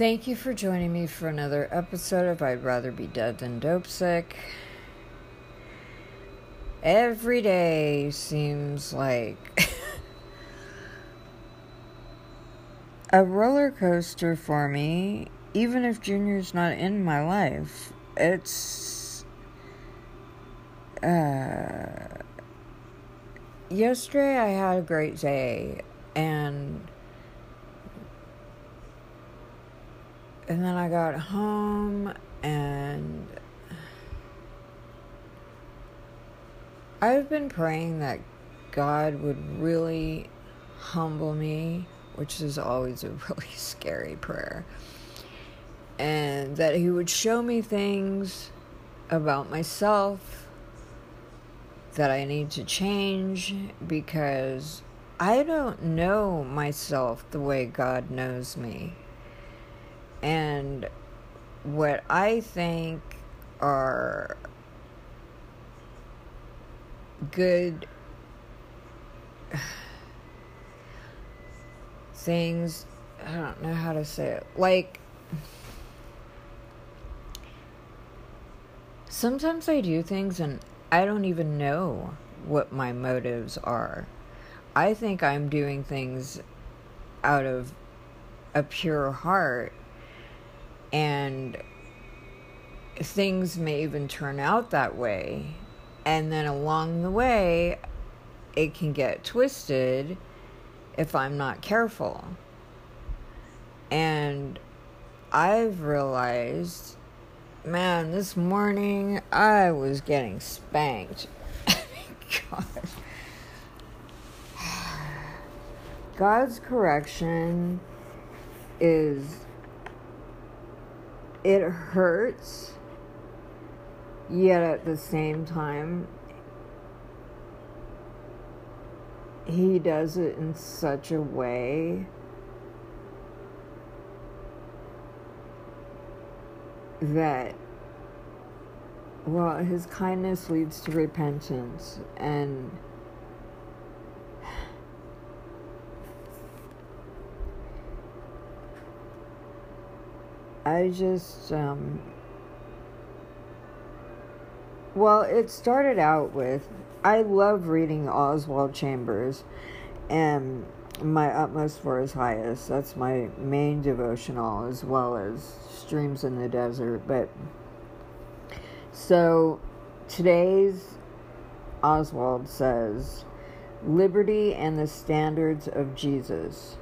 Thank you for joining me for another episode of I'd Rather Be Dead Than Dope Sick. Every day seems like a roller coaster for me, even if Junior's not in my life. It's yesterday I had a great day, and then I got home, and I've been praying that God would really humble me, which is always a really scary prayer, and that He would show me things about myself that I need to change, because I don't know myself the way God knows me. And what I think are good things, I don't know how to say it. Like, sometimes I do things and I don't even know what my motives are. I think I'm doing things out of a pure heart, and things may even turn out that way, and then along the way it can get twisted if I'm not careful. And I've realized, man, this morning I was getting spanked. God. God's correction is, it hurts, yet at the same time, He does it in such a way that, well, His kindness leads to repentance, and I just, well, it started out with, I love reading Oswald Chambers and My Utmost for His Highest. That's my main devotional, as well as Streams in the Desert. But so today's Oswald says, Liberty and the Standards of Jesus.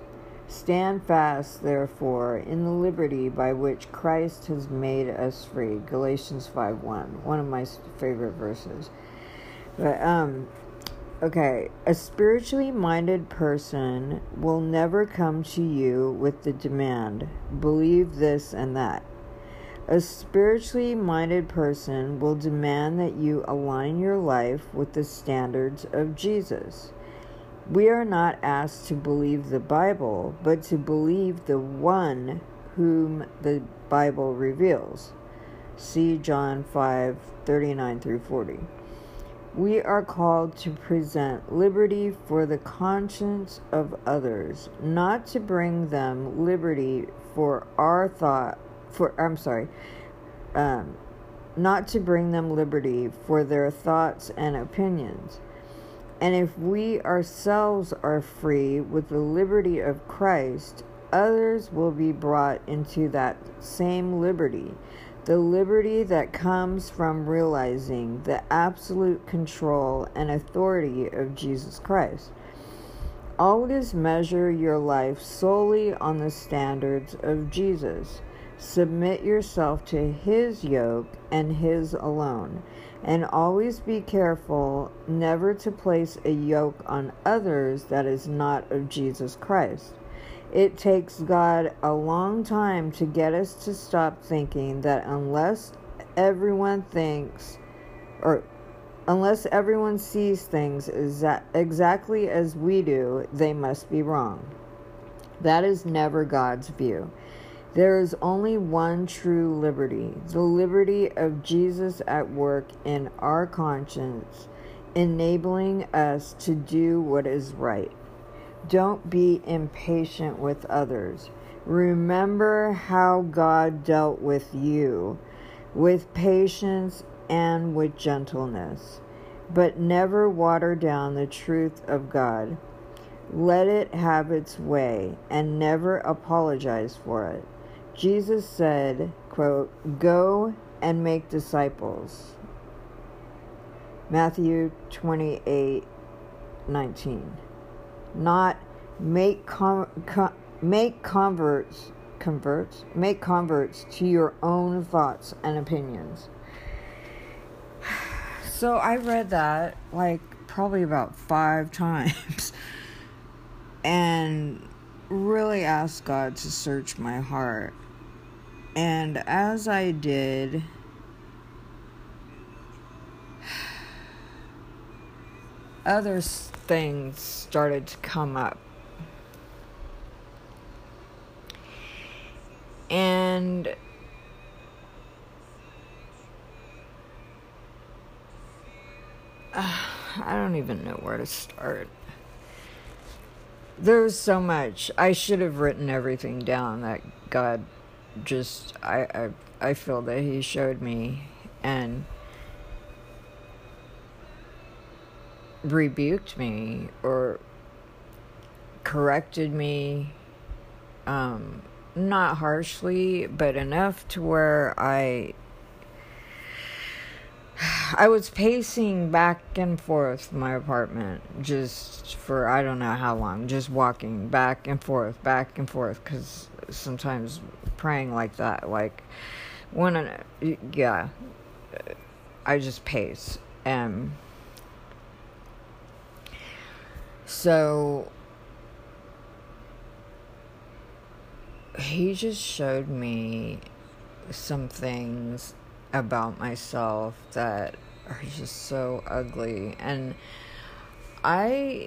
Stand fast, therefore, in the liberty by which Christ has made us free. Galatians 5:1, one of my favorite verses. But, okay, a spiritually minded person will never come to you with the demand, believe this and that. A spiritually minded person will demand that you align your life with the standards of Jesus. We are not asked to believe the Bible, but to believe the one whom the Bible reveals. See John 5:39-40. We are called to present liberty for the conscience of others, not to bring them liberty for our thought. Not to bring them liberty for their thoughts and opinions. And if we ourselves are free with the liberty of Christ, others will be brought into that same liberty, the liberty that comes from realizing the absolute control and authority of Jesus Christ. Always measure your life solely on the standards of Jesus. Submit yourself to His yoke and His alone. And always be careful never to place a yoke on others that is not of Jesus Christ. It takes God a long time to get us to stop thinking that unless everyone sees things exactly as we do, they must be wrong. That is never God's view. There is only one true liberty, the liberty of Jesus at work in our conscience, enabling us to do what is right. Don't be impatient with others. Remember how God dealt with you, with patience and with gentleness, but never water down the truth of God. Let it have its way and never apologize for it. Jesus said, quote, "Go and make disciples." Matthew 28:19. Not make converts to your own thoughts and opinions. So I read that like probably about 5 times and really asked God to search my heart. And as I did, other things started to come up. And I don't even know where to start. There's so much. I should have written everything down that God just, I feel that He showed me and rebuked me or corrected me, not harshly, but enough to where I was pacing back and forth my apartment just for I don't know how long, just walking back and forth, because sometimes praying like that, like I just pace. And so He just showed me some things about myself that are just so ugly. And I've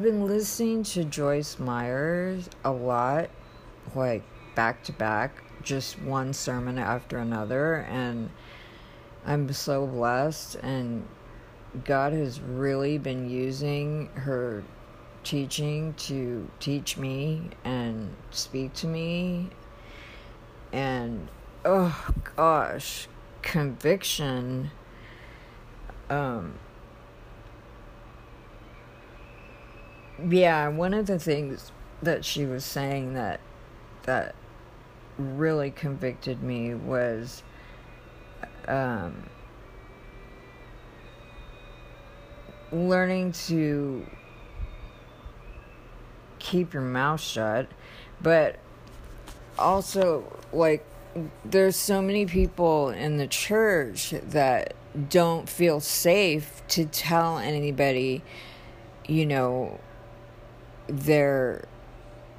been listening to Joyce Meyer a lot, like back to back, just one sermon after another, and I'm so blessed, and God has really been using her teaching to teach me and speak to me. And oh gosh, conviction, one of the things that she was saying that really convicted me was learning to keep your mouth shut, but also, like, there's so many people in the church that don't feel safe to tell anybody, you know, their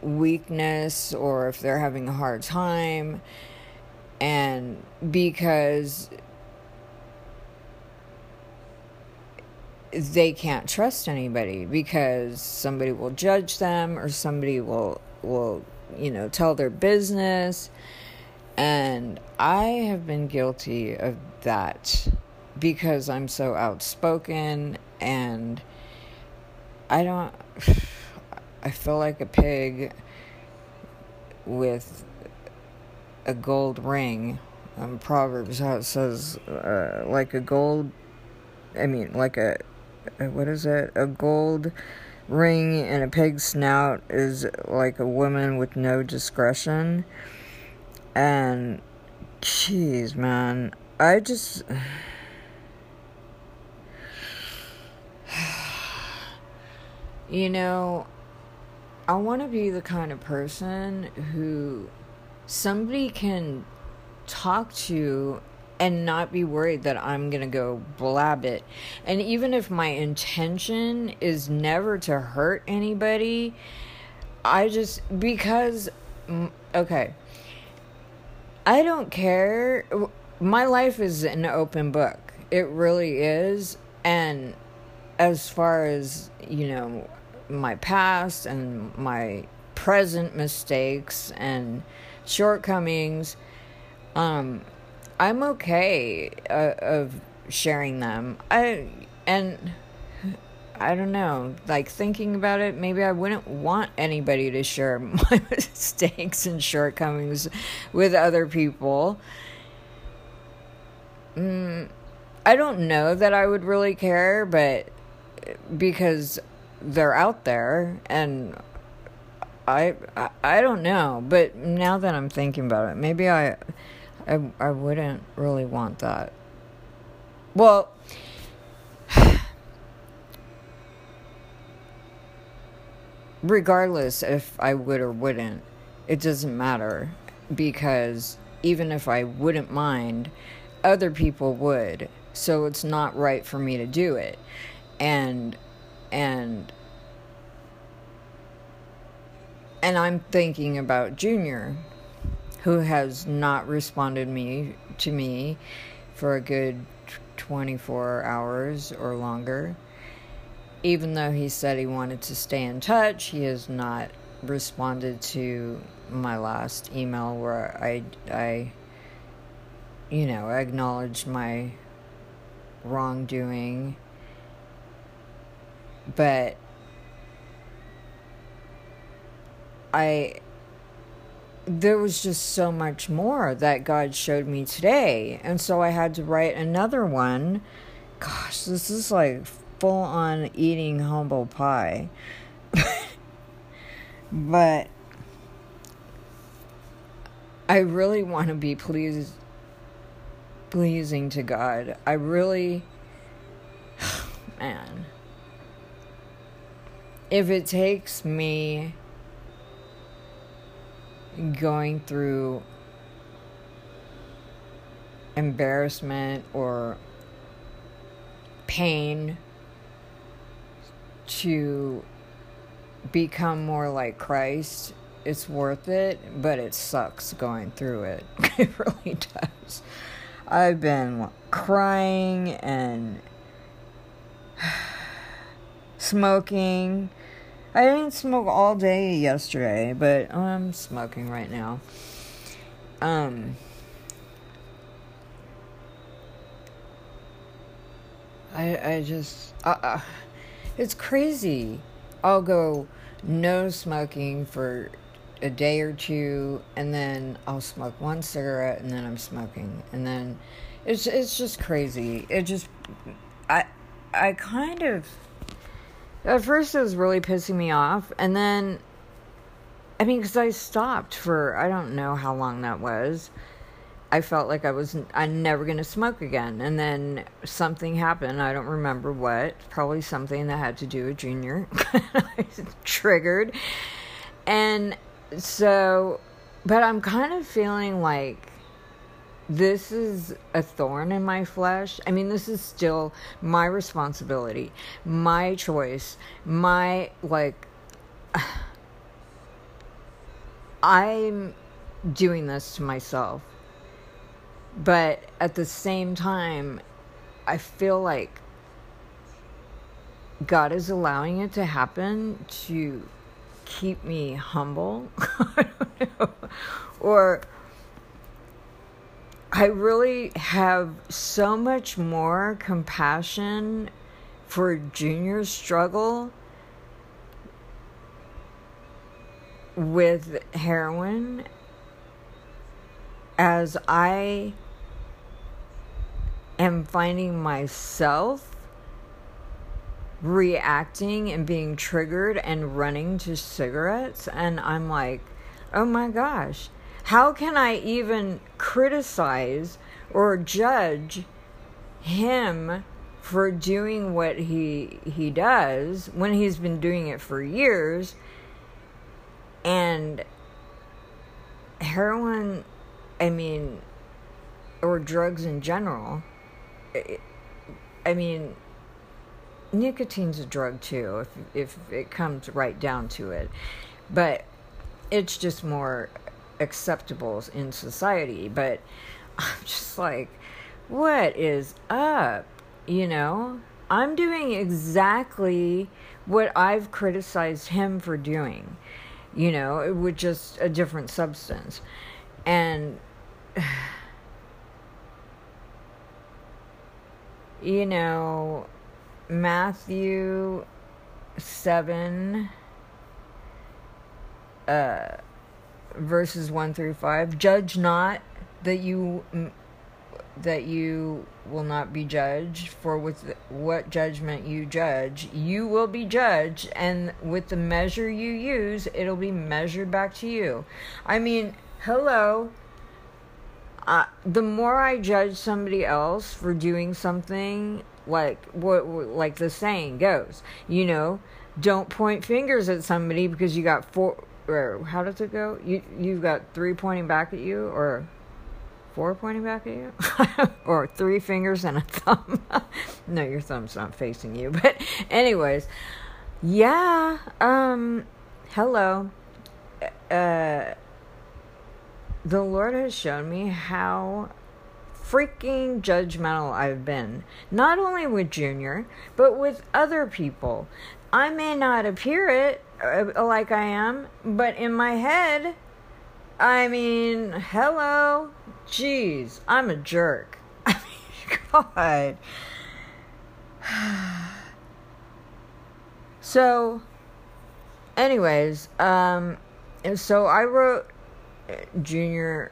weakness or if they're having a hard time, and because they can't trust anybody because somebody will judge them or somebody will you know, tell their business. And I have been guilty of that because I'm so outspoken, and I feel like a pig with a gold ring. Proverbs, how it says, a gold ring and a pig's snout is like a woman with no discretion. And jeez, man, I want to be the kind of person who somebody can talk to and not be worried that I'm going to go blab it. And even if my intention is never to hurt anybody, I don't care. My life is an open book. It really is. And as far as, you know, my past and my present mistakes and shortcomings, I'm okay of sharing them. I And I don't know, like thinking about it, maybe I wouldn't want anybody to share my mistakes and shortcomings with other people. I don't know that I would really care, but because they're out there, and I don't know. But now that I'm thinking about it, maybe I wouldn't really want that. Well, regardless if I would or wouldn't, it doesn't matter, because even if I wouldn't mind, other people would, so it's not right for me to do it. And I'm thinking about Junior, who has not responded to me for a good 24 hours or longer. Even though he said he wanted to stay in touch, he has not responded to my last email where I acknowledged my wrongdoing. But there was just so much more that God showed me today. And so I had to write another one. Gosh, this is like full on eating humble pie. But I really want to be pleasing to God. I really, man, if it takes me going through embarrassment or pain to become more like Christ, it's worth it, but it sucks going through it. It really does. I've been crying and smoking. I didn't smoke all day yesterday, but I'm smoking right now. I just it's crazy. I'll go no smoking for a day or two, and then I'll smoke one cigarette, and then I'm smoking, and then it's just crazy. It just I kind of, at first it was really pissing me off, and then, I mean, because I stopped for I don't know how long that was. I felt like I'm never going to smoke again, and then something happened. I don't remember what. Probably something that had to do with Junior. I was triggered, and so, but I'm kind of feeling like this is a thorn in my flesh. I mean, this is still my responsibility, my choice, my, like, I'm doing this to myself. But at the same time, I feel like God is allowing it to happen to keep me humble. I don't know. Or I really have so much more compassion for Junior's struggle with heroin as I am finding myself reacting and being triggered and running to cigarettes. And I'm like, oh my gosh, how can I even criticize or judge him for doing what he does when he's been doing it for years? And heroin, I mean, or drugs in general, I mean, nicotine's a drug too, if it comes right down to it. But it's just more acceptable in society. But I'm just like, what is up? You know, I'm doing exactly what I've criticized him for doing, you know, with just a different substance. And, you know, Matthew 7, verses 1-5. Judge not, that you will not be judged, for with what judgment you judge, you will be judged, and with the measure you use, it'll be measured back to you. I mean, hello. The more I judge somebody else for doing something, like the saying goes, you know, don't point fingers at somebody because you got four, or how does it go? You've got three pointing back at you, or four pointing back at you, or three fingers and a thumb. No, your thumb's not facing you, but anyways, yeah, hello, the Lord has shown me how freaking judgmental I've been, not only with Junior, but with other people. I may not appear it like I am, but in my head, I mean, hello, jeez, I'm a jerk. I mean, God. So, anyways, and so I wrote Junior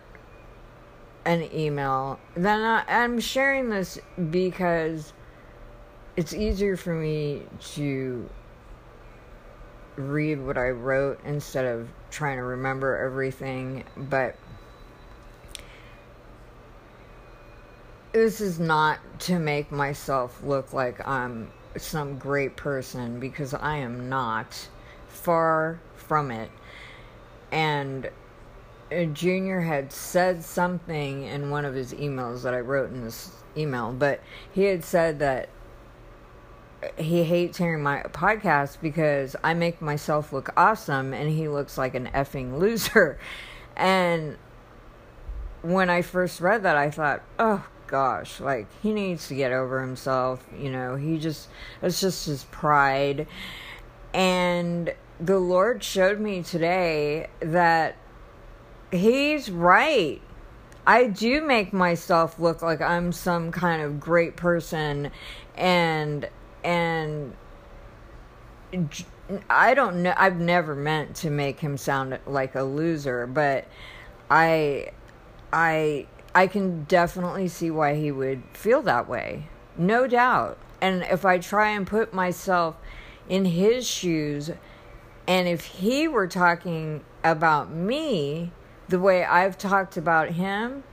an email. Then I'm sharing this because it's easier for me to read what I wrote instead of trying to remember everything, but this is not to make myself look like I'm some great person, because I am not, far from it. And Junior had said something in one of his emails that I wrote in this email, but he had said that he hates hearing my podcast because I make myself look awesome and he looks like an effing loser. And when I first read that, I thought, oh gosh, like, he needs to get over himself, you know, it's just his pride. And the Lord showed me today that he's right. I do make myself look like I'm some kind of great person, and I don't know, I've never meant to make him sound like a loser, but I can definitely see why he would feel that way. No doubt. And if I try and put myself in his shoes, and if he were talking about me the way I've talked about him,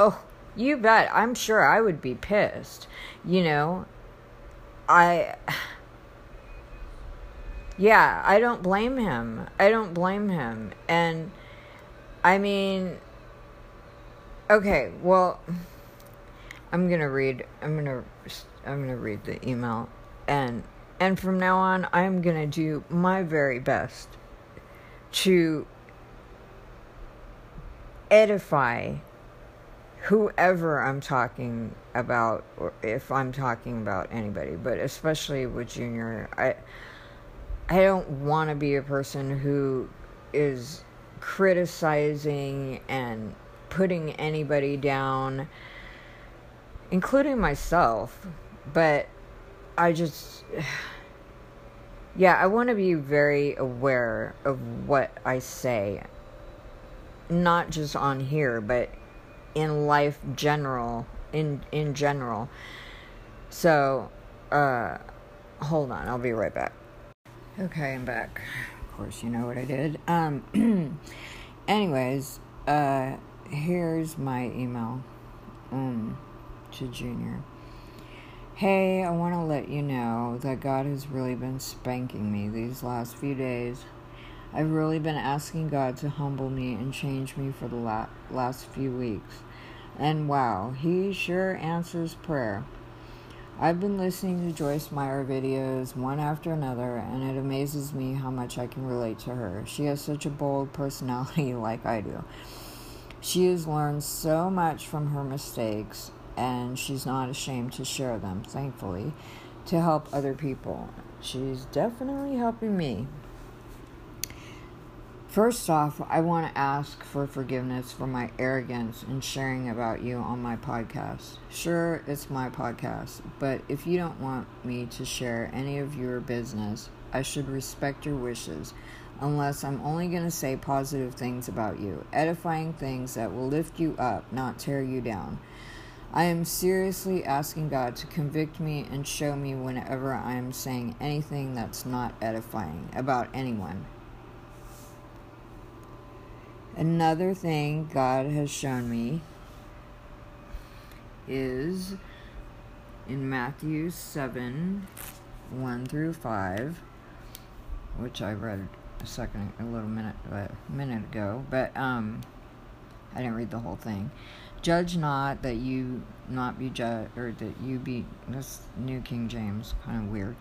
oh, you bet, I'm sure I would be pissed, you know, I don't blame him, and, I mean, okay, well, I'm gonna read the email, and from now on, I'm gonna do my very best to edify whoever I'm talking about, or if I'm talking about anybody, but especially with Junior. I don't want to be a person who is criticizing and putting anybody down, including myself, but I want to be very aware of what I say. Not just on here, but in life general, in general. So, hold on, I'll be right back. Okay, I'm back. Of course, you know what I did. Anyways, here's my email, to Junior. Hey, I want to let you know that God has really been spanking me these last few days. I've really been asking God to humble me and change me for the last few weeks. And wow, he sure answers prayer. I've been listening to Joyce Meyer videos one after another, and it amazes me how much I can relate to her. She has such a bold personality like I do. She has learned so much from her mistakes, and she's not ashamed to share them, thankfully, to help other people. She's definitely helping me. First off, I want to ask for forgiveness for my arrogance in sharing about you on my podcast. Sure, it's my podcast, but if you don't want me to share any of your business, I should respect your wishes, unless I'm only going to say positive things about you, edifying things that will lift you up, not tear you down. I am seriously asking God to convict me and show me whenever I am saying anything that's not edifying about anyone. Another thing God has shown me is in Matthew 7:1-5, which I read a minute ago, but I didn't read the whole thing. Judge not, that you not be judged, or that you be. That's New King James, kind of weird.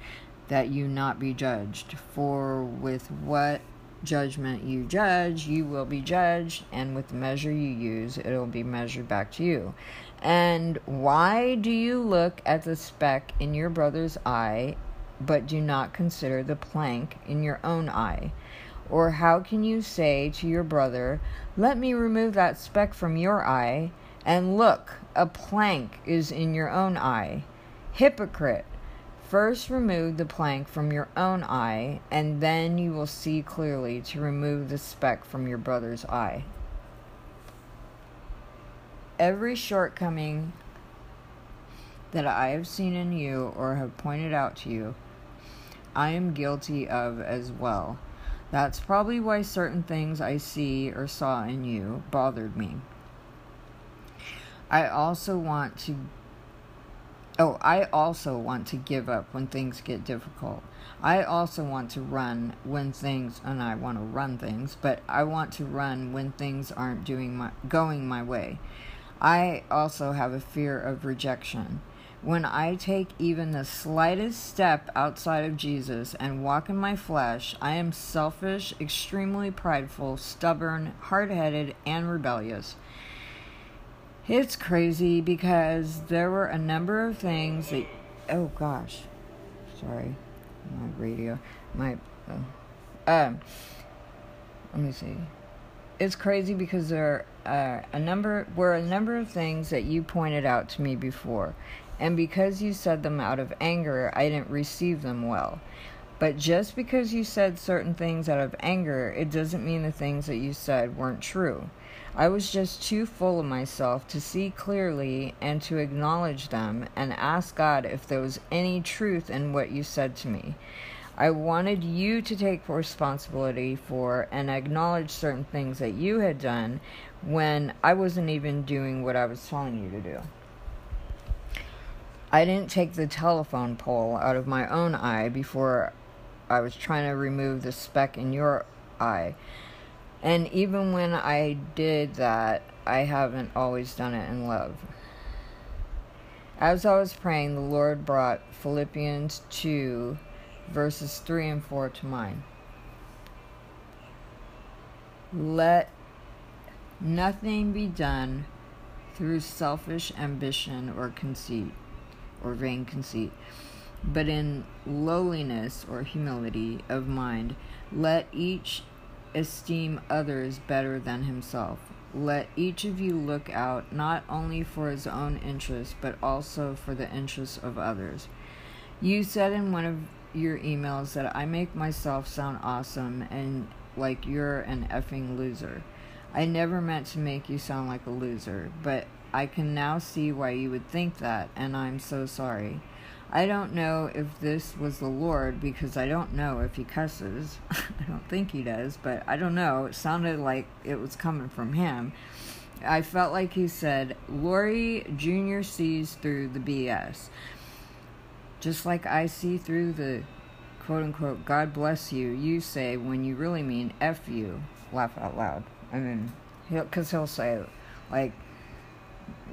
That you not be judged, for with what judgment you judge, you will be judged, and with the measure you use, it'll be measured back to you. And why do you look at the speck in your brother's eye, but do not consider the plank in your own eye? Or how can you say to your brother, let me remove that speck from your eye, and look, a plank is in your own eye? Hypocrite! First remove the plank from your own eye, and then you will see clearly to remove the speck from your brother's eye. Every shortcoming that I have seen in you or have pointed out to you, I am guilty of as well. That's probably why certain things I see or saw in you bothered me. I also want to give up when things get difficult. I also want to run when things, and I want to run things, but I want to run when things aren't going my way. I also have a fear of rejection. When I take even the slightest step outside of Jesus and walk in my flesh, I am selfish, extremely prideful, stubborn, hard-headed, and rebellious. It's crazy because there were a number of things that, It's crazy because there were a number of things that you pointed out to me before, and because you said them out of anger, I didn't receive them well. But just because you said certain things out of anger, it doesn't mean the things that you said weren't true. I was just too full of myself to see clearly and to acknowledge them and ask God if there was any truth in what you said to me. I wanted you to take responsibility for and acknowledge certain things that you had done when I wasn't even doing what I was telling you to do. I didn't take the telephone pole out of my own eye before I was trying to remove the speck in your eye. And even when I did that, I haven't always done it in love. As I was praying, the Lord brought Philippians 2:3-4 to mind. Let nothing be done through selfish ambition or conceit, or vain conceit, but in lowliness or humility of mind, let each esteem others better than himself. Let each of you look out not only for his own interests, but also for the interests of others. You said in one of your emails that I make myself sound awesome and like you're an effing loser. I never meant to make you sound like a loser, but I can now see why you would think that, and I'm so sorry. I don't know if this was the Lord, because I don't know if he cusses. I don't think he does, but I don't know. It sounded like it was coming from him. I felt like he said, Lori Jr. sees through the BS. Just like I see through the quote-unquote God bless you, you say when you really mean F you. Laugh out loud. I mean, because he'll say, like,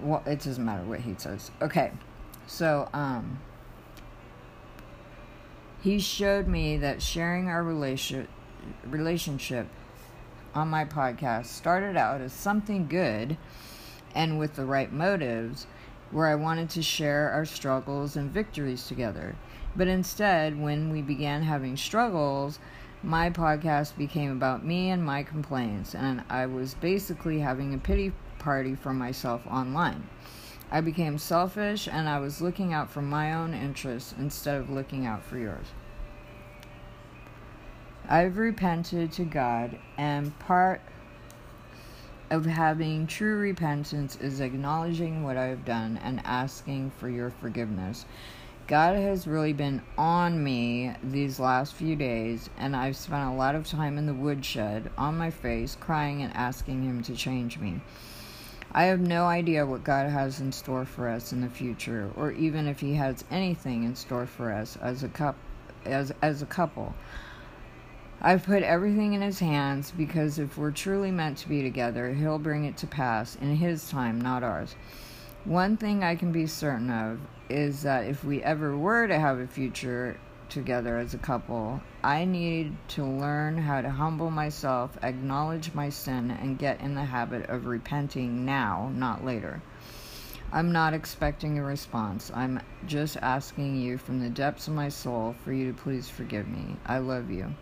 well, it doesn't matter what he says. Okay, so, he showed me that sharing our relationship on my podcast started out as something good and with the right motives, where I wanted to share our struggles and victories together. But instead, when we began having struggles, My podcast became about me and my complaints, and I was basically having a pity party for myself online. I became selfish, and I was looking out for my own interests instead of looking out for yours. I've repented to God, and part of having true repentance is acknowledging what I have done and asking for your forgiveness. God has really been on me these last few days, and I've spent a lot of time in the woodshed, on my face, crying and asking Him to change me. I have no idea what God has in store for us in the future, or even if He has anything in store for us as a couple. I've put everything in His hands, because if we're truly meant to be together, He'll bring it to pass in His time, not ours. One thing I can be certain of is that if we ever were to have a future together as a couple, I need to learn how to humble myself, acknowledge my sin, and get in the habit of repenting now, not later. I'm not expecting a response. I'm just asking you from the depths of my soul for you to please forgive me. I love you.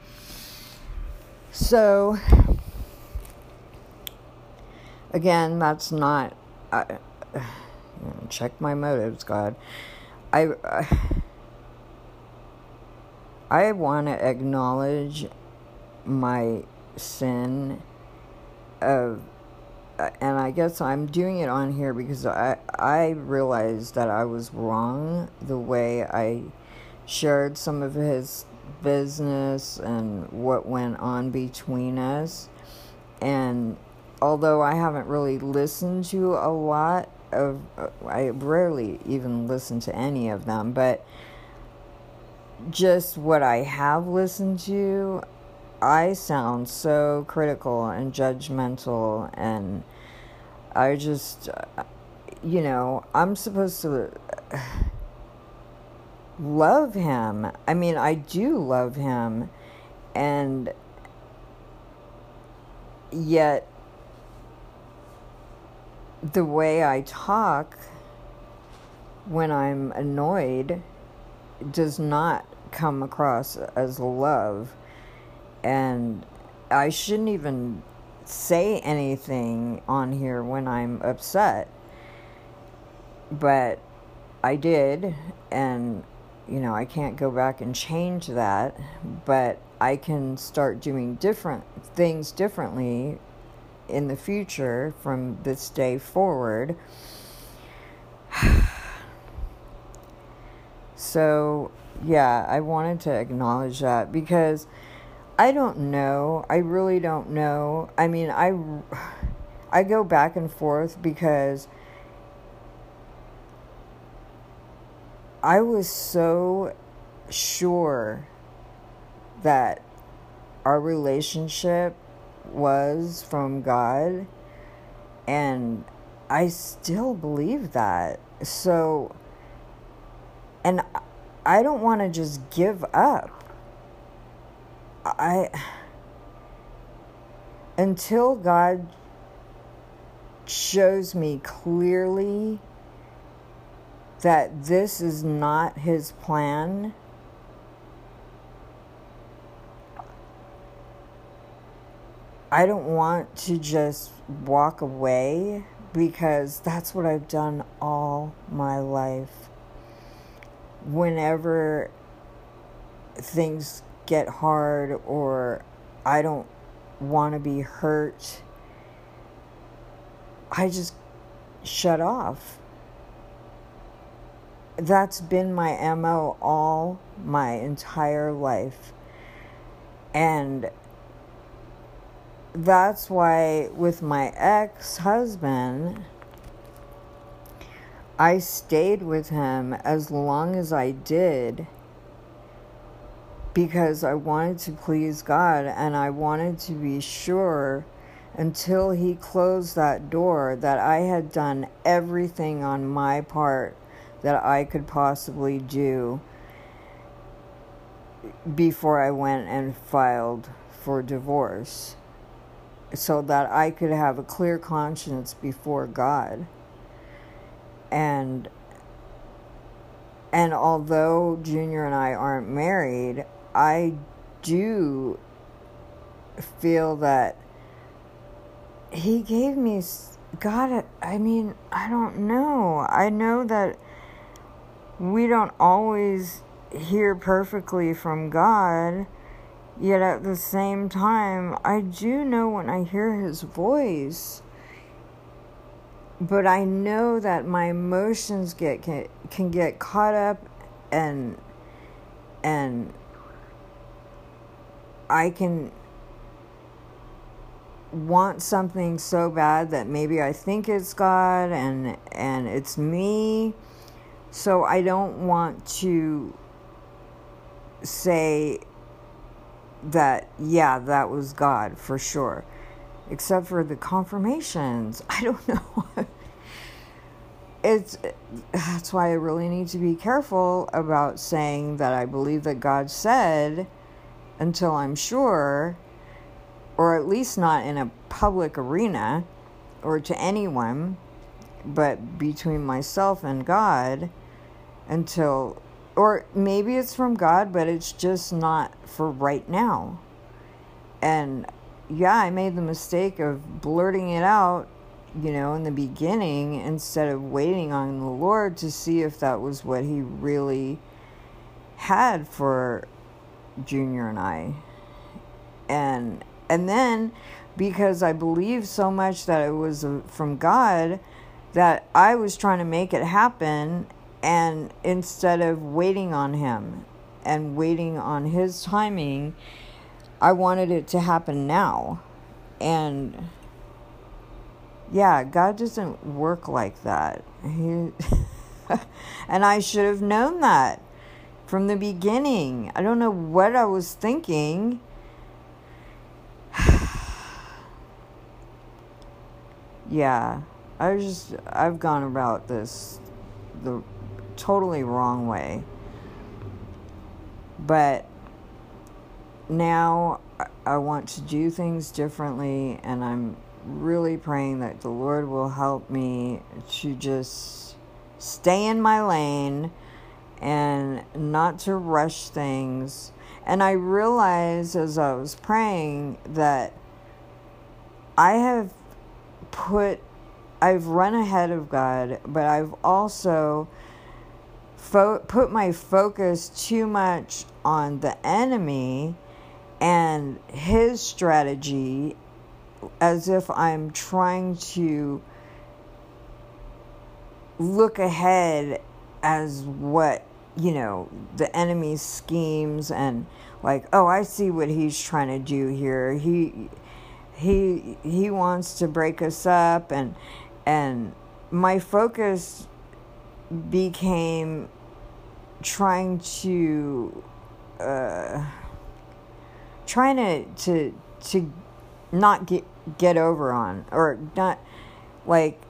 So, again, that's not... check my motives, God. I want to acknowledge my sin and I guess I'm doing it on here because I realized that I was wrong the way I shared some of his business and what went on between us. And although I haven't really listened to a lot of, I rarely even listen to any of them, but just what I have listened to, I sound so critical and judgmental, and I just, you know, I'm supposed to love him. I mean, I do love him, and yet the way I talk when I'm annoyed does not come across as love, and I shouldn't even say anything on here when I'm upset, but I did, and you know, I can't go back and change that, but I can start doing different things differently in the future from this day forward. So, yeah, I wanted to acknowledge that because I don't know. I really don't know. I mean, I go back and forth because I was so sure that our relationship was from God, and I still believe that. So, and I don't want to just give up. Until God shows me clearly that this is not His plan, I don't want to just walk away, because that's what I've done all my life. Whenever things get hard or I don't want to be hurt, I just shut off. That's been my MO all my entire life. And that's why with my ex-husband, I stayed with him as long as I did, because I wanted to please God, and I wanted to be sure until he closed that door that I had done everything on my part that I could possibly do before I went and filed for divorce, so that I could have a clear conscience before God. And although Junior and I aren't married, I do feel that he gave me, God, I mean, I don't know. I know that we don't always hear perfectly from God, yet at the same time, I do know when I hear his voice. But I know that my emotions can get caught up and I can want something so bad that maybe I think it's God and it's me. So I don't want to say that, yeah, that was God for sure. Except for the confirmations. I don't know. That's why I really need to be careful about saying that I believe that God said until I'm sure, or at least not in a public arena or to anyone, but between myself and God until, or maybe it's from God, but it's just not for right now. And yeah, I made the mistake of blurting it out, you know, in the beginning instead of waiting on the Lord to see if that was what he really had for Junior and I. And then, because I believed so much that it was from God, that I was trying to make it happen, and instead of waiting on him and waiting on his timing, I wanted it to happen now. And yeah, God doesn't work like that. And I should have known that from the beginning. I don't know what I was thinking. Yeah, I've gone about this the totally wrong way. But now I want to do things differently, and I'm really praying that the Lord will help me to just stay in my lane and not to rush things. And I realized as I was praying that I've run ahead of God, but I've also put my focus too much on the enemy and his strategy, as if I'm trying to look ahead as what, you know, the enemy's schemes, and like, oh, I see what he's trying to do here. He wants to break us up, and my focus became trying to trying to not get over on, or not like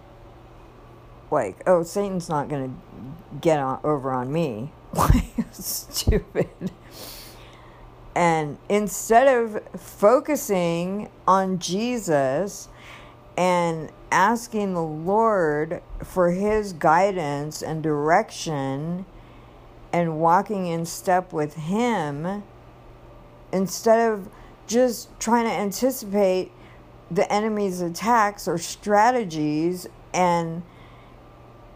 oh, Satan's not gonna get over on me. Stupid. And instead of focusing on Jesus and asking the Lord for his guidance and direction and walking in step with him, instead of just trying to anticipate the enemy's attacks or strategies, and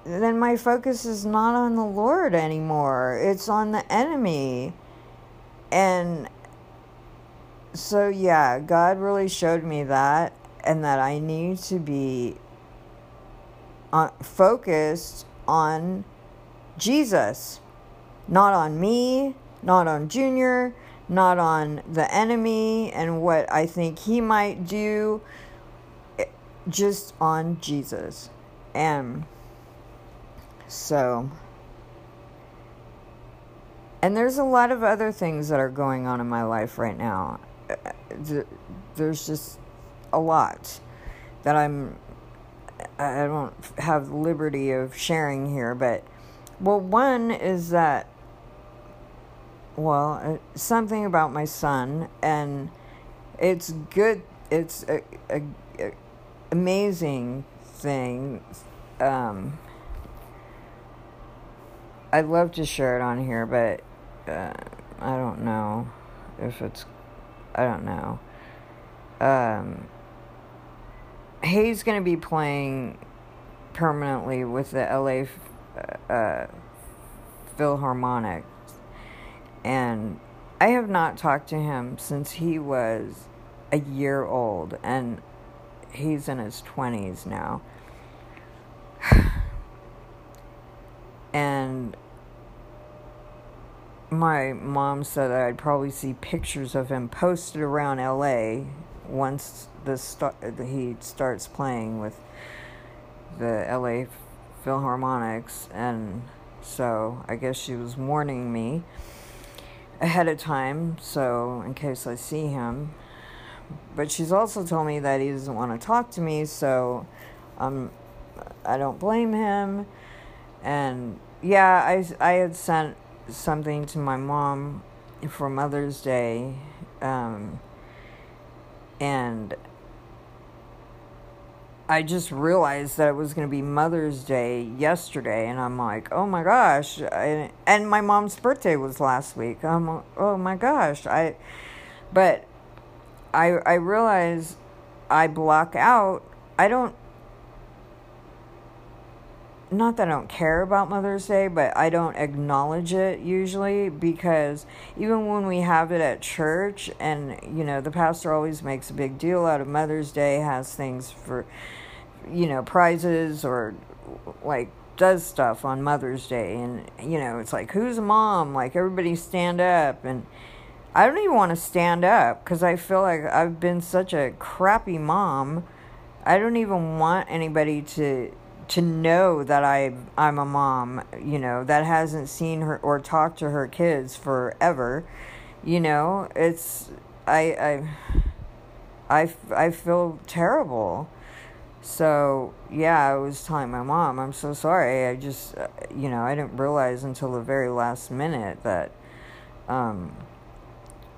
then my focus is not on the Lord anymore. It's on the enemy. And so, yeah, God really showed me that, and that I need to be focused on Jesus, not on me, not on Junior, not on the enemy and what I think he might do, just on Jesus. And so, and there's a lot of other things that are going on in my life right now. There's just a lot that I don't have the liberty of sharing here, but, well, one is that, well, something about my son, and it's good, it's a amazing thing. I'd love to share it on here, but I don't know if it's, I don't know. Hayes going to be playing permanently with the LA Philharmonic, and I have not talked to him since he was a year old, and he's in his 20s now. And my mom said that I'd probably see pictures of him posted around LA once he starts playing with the LA Philharmonics, and so I guess she was warning me ahead of time, so in case I see him. But she's also told me that he doesn't want to talk to me, so I don't blame him. And yeah, I had sent something to my mom for Mother's Day, and I just realized that it was going to be Mother's Day yesterday, and I'm like, oh my gosh. And my mom's birthday was last week. Oh my gosh. But I realize I block out. Not that I don't care about Mother's Day, but I don't acknowledge it usually, because even when we have it at church, and, you know, the pastor always makes a big deal out of Mother's Day, has things for, you know, prizes, or, like, does stuff on Mother's Day. And, you know, it's like, who's a mom? Like, everybody stand up. And I don't even want to stand up, because I feel like I've been such a crappy mom. I don't even want anybody to know that I'm a mom, you know, that hasn't seen her or talked to her kids forever. You know, it's, I feel terrible. So, yeah, I was telling my mom, I'm so sorry. I just, you know, I didn't realize until the very last minute that,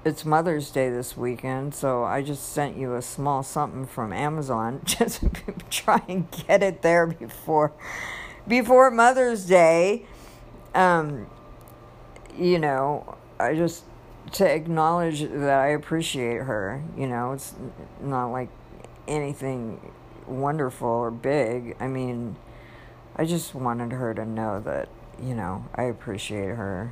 it's Mother's Day this weekend, so I just sent you a small something from Amazon. Just to try and get it there before Mother's Day. You know, I just, to acknowledge that I appreciate her. You know, it's not like anything wonderful or big. I mean, I just wanted her to know that, you know, I appreciate her.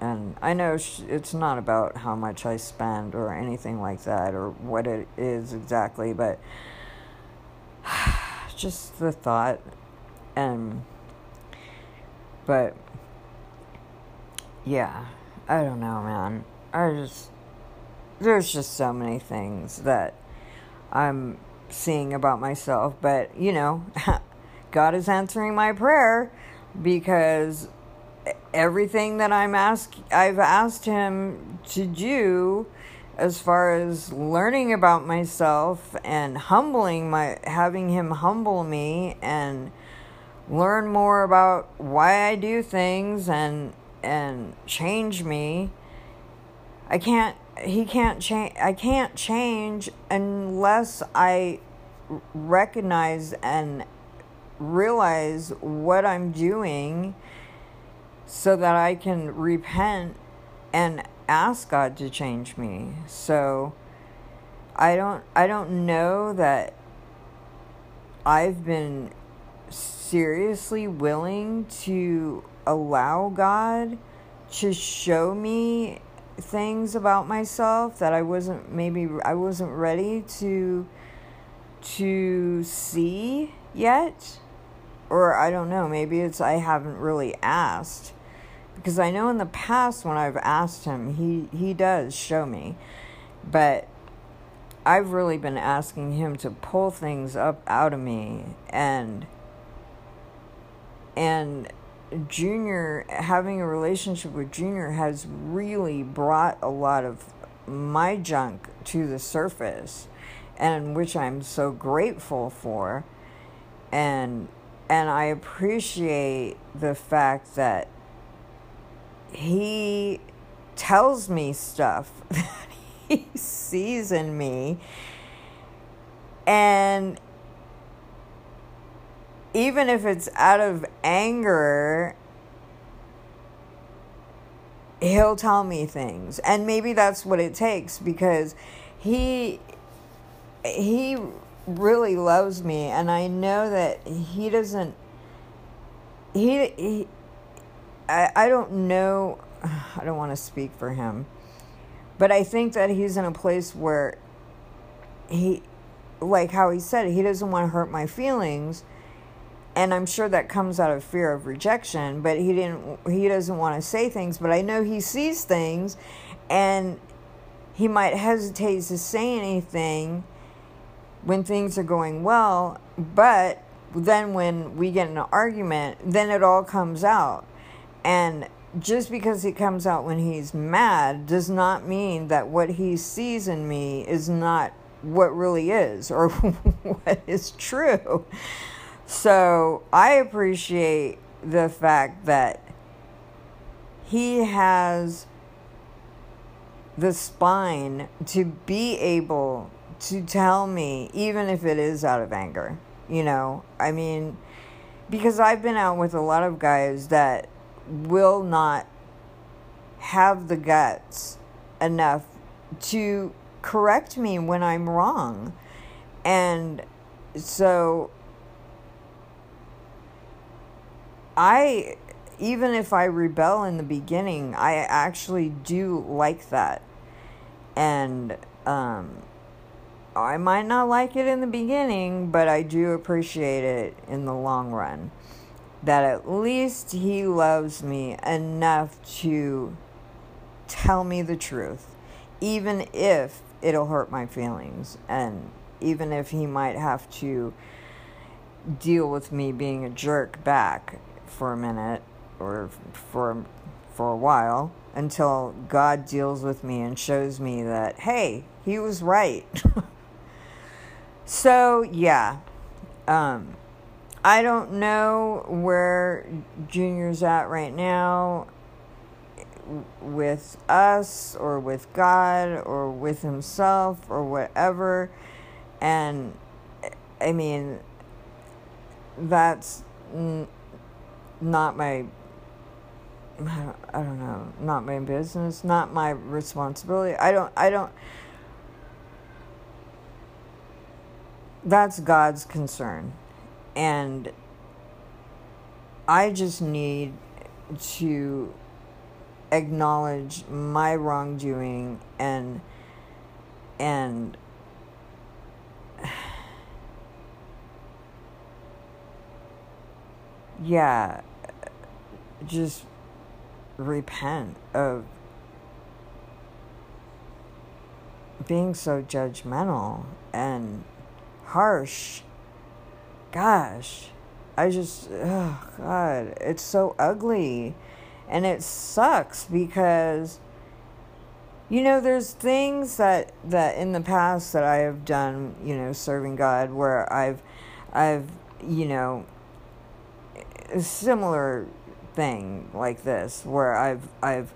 And I know it's not about how much I spend or anything like that, or what it is exactly, but just the thought. But yeah, I don't know, man. There's just so many things that I'm seeing about myself, but, you know, God is answering my prayer, because everything that I've asked him to do, as far as learning about myself and having him humble me and learn more about why I do things and change me. I can't change unless I recognize and realize what I'm doing, so that I can repent and ask God to change me. So I don't know that I've been seriously willing to allow God to show me things about myself that I wasn't ready to see yet. Or I don't know, maybe it's I haven't really asked. Because I know in the past when I've asked him, he does show me. But I've really been asking him to pull things up out of me. And Junior, having a relationship with Junior has really brought a lot of my junk to the surface, and which I'm so grateful for. And I appreciate the fact that he tells me stuff that he sees in me. And even if it's out of anger, he'll tell me things. And maybe that's what it takes, because he He really loves me, and I know that he doesn't, I don't know, I don't want to speak for him, but I think that he's in a place where he, like how he said, he doesn't want to hurt my feelings, and I'm sure that comes out of fear of rejection, but he doesn't want to say things, but I know he sees things, and he might hesitate to say anything when things are going well, but then when we get in an argument, then it all comes out. And just because it comes out when he's mad does not mean that what he sees in me is not what really is or what is true. So I appreciate the fact that he has the spine to be able to tell me, even if it is out of anger, you know, I mean, because I've been out with a lot of guys that will not have the guts enough to correct me when I'm wrong. And so even if I rebel in the beginning, I actually do like that. And I might not like it in the beginning, but I do appreciate it in the long run. That at least he loves me enough to tell me the truth, even if it'll hurt my feelings, and even if he might have to deal with me being a jerk back for a minute or for a while, until God deals with me and shows me that, hey, he was right. So, yeah. I don't know where Junior's at right now with us or with God or with himself or whatever. And, I mean, that's not my... I don't know, not my business, not my responsibility. That's God's concern. And I just need to acknowledge my wrongdoing and yeah, just repent of being so judgmental and harsh. Gosh, I just, oh God, it's so ugly, and it sucks because, you know, there's things that in the past that I have done, you know, serving God, where I've, you know, similar thing like this, where I've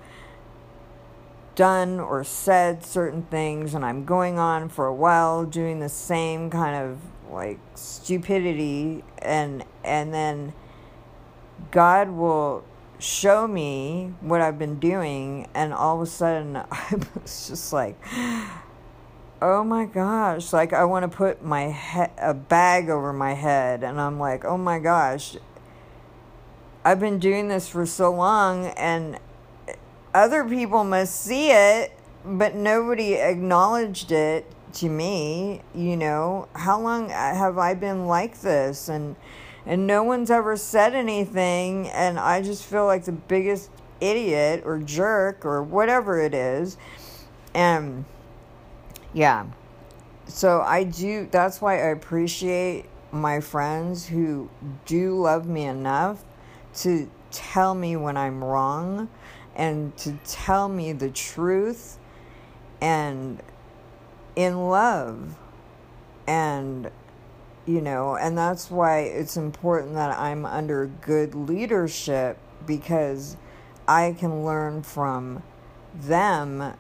done or said certain things, and I'm going on for a while doing the same kind of like stupidity, and then God will show me what I've been doing, and all of a sudden I was just like, oh my gosh, like I want to put my a bag over my head, and I'm like, oh my gosh, I've been doing this for so long, and other people must see it, but nobody acknowledged it to me. You know, how long have I been like this? And no one's ever said anything, and I just feel like the biggest idiot or jerk or whatever it is. And yeah, so I do, that's why I appreciate my friends who do love me enough to tell me when I'm wrong and to tell me the truth and in love. And, you know, and that's why it's important that I'm under good leadership, because I can learn from them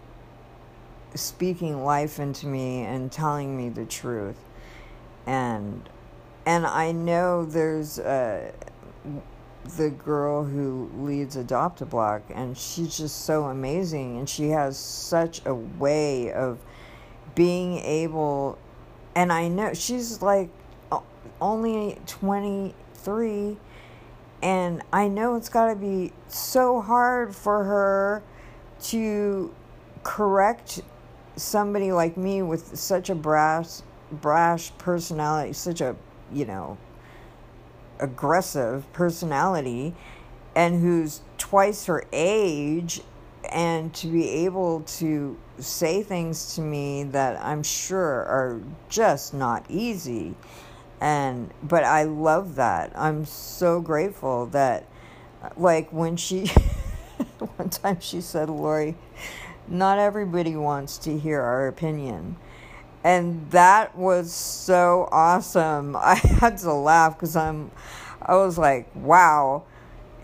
speaking life into me and telling me the truth. And I know there's the girl who leads Adopt-A-Block, and she's just so amazing, and she has such a way of being able And I know she's like only 23, and I know it's got to be so hard for her to correct somebody like me with such a brash personality, such a, aggressive personality, and who's twice her age, and to be able to say things to me that I'm sure are just not easy. But I love that. I'm so grateful that, like, when she one time she said, Lori, not everybody wants to hear our opinion. And that was so awesome. I had to laugh because I was like, wow,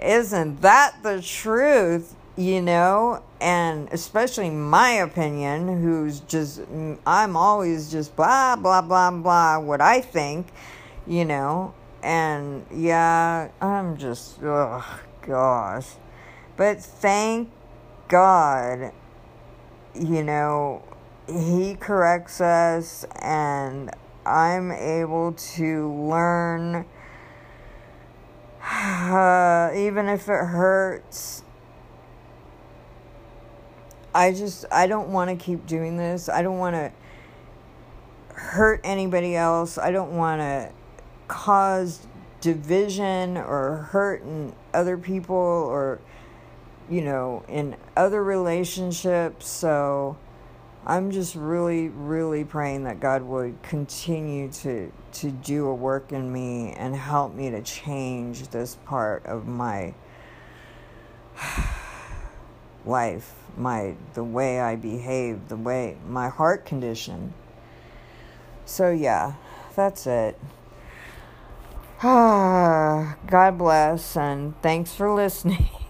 isn't that the truth? And especially my opinion, I'm always just blah, blah, blah, blah, what I think, and yeah, I'm just, oh gosh. But thank God, He corrects us, and I'm able to learn, even if it hurts. I don't want to keep doing this. I don't want to hurt anybody else. I don't want to cause division or hurt in other people or, in other relationships. So I'm just really, really praying that God would continue to do a work in me and help me to change this part of my life, the way I behave, the way my heart condition. So yeah, that's it. God bless, and thanks for listening.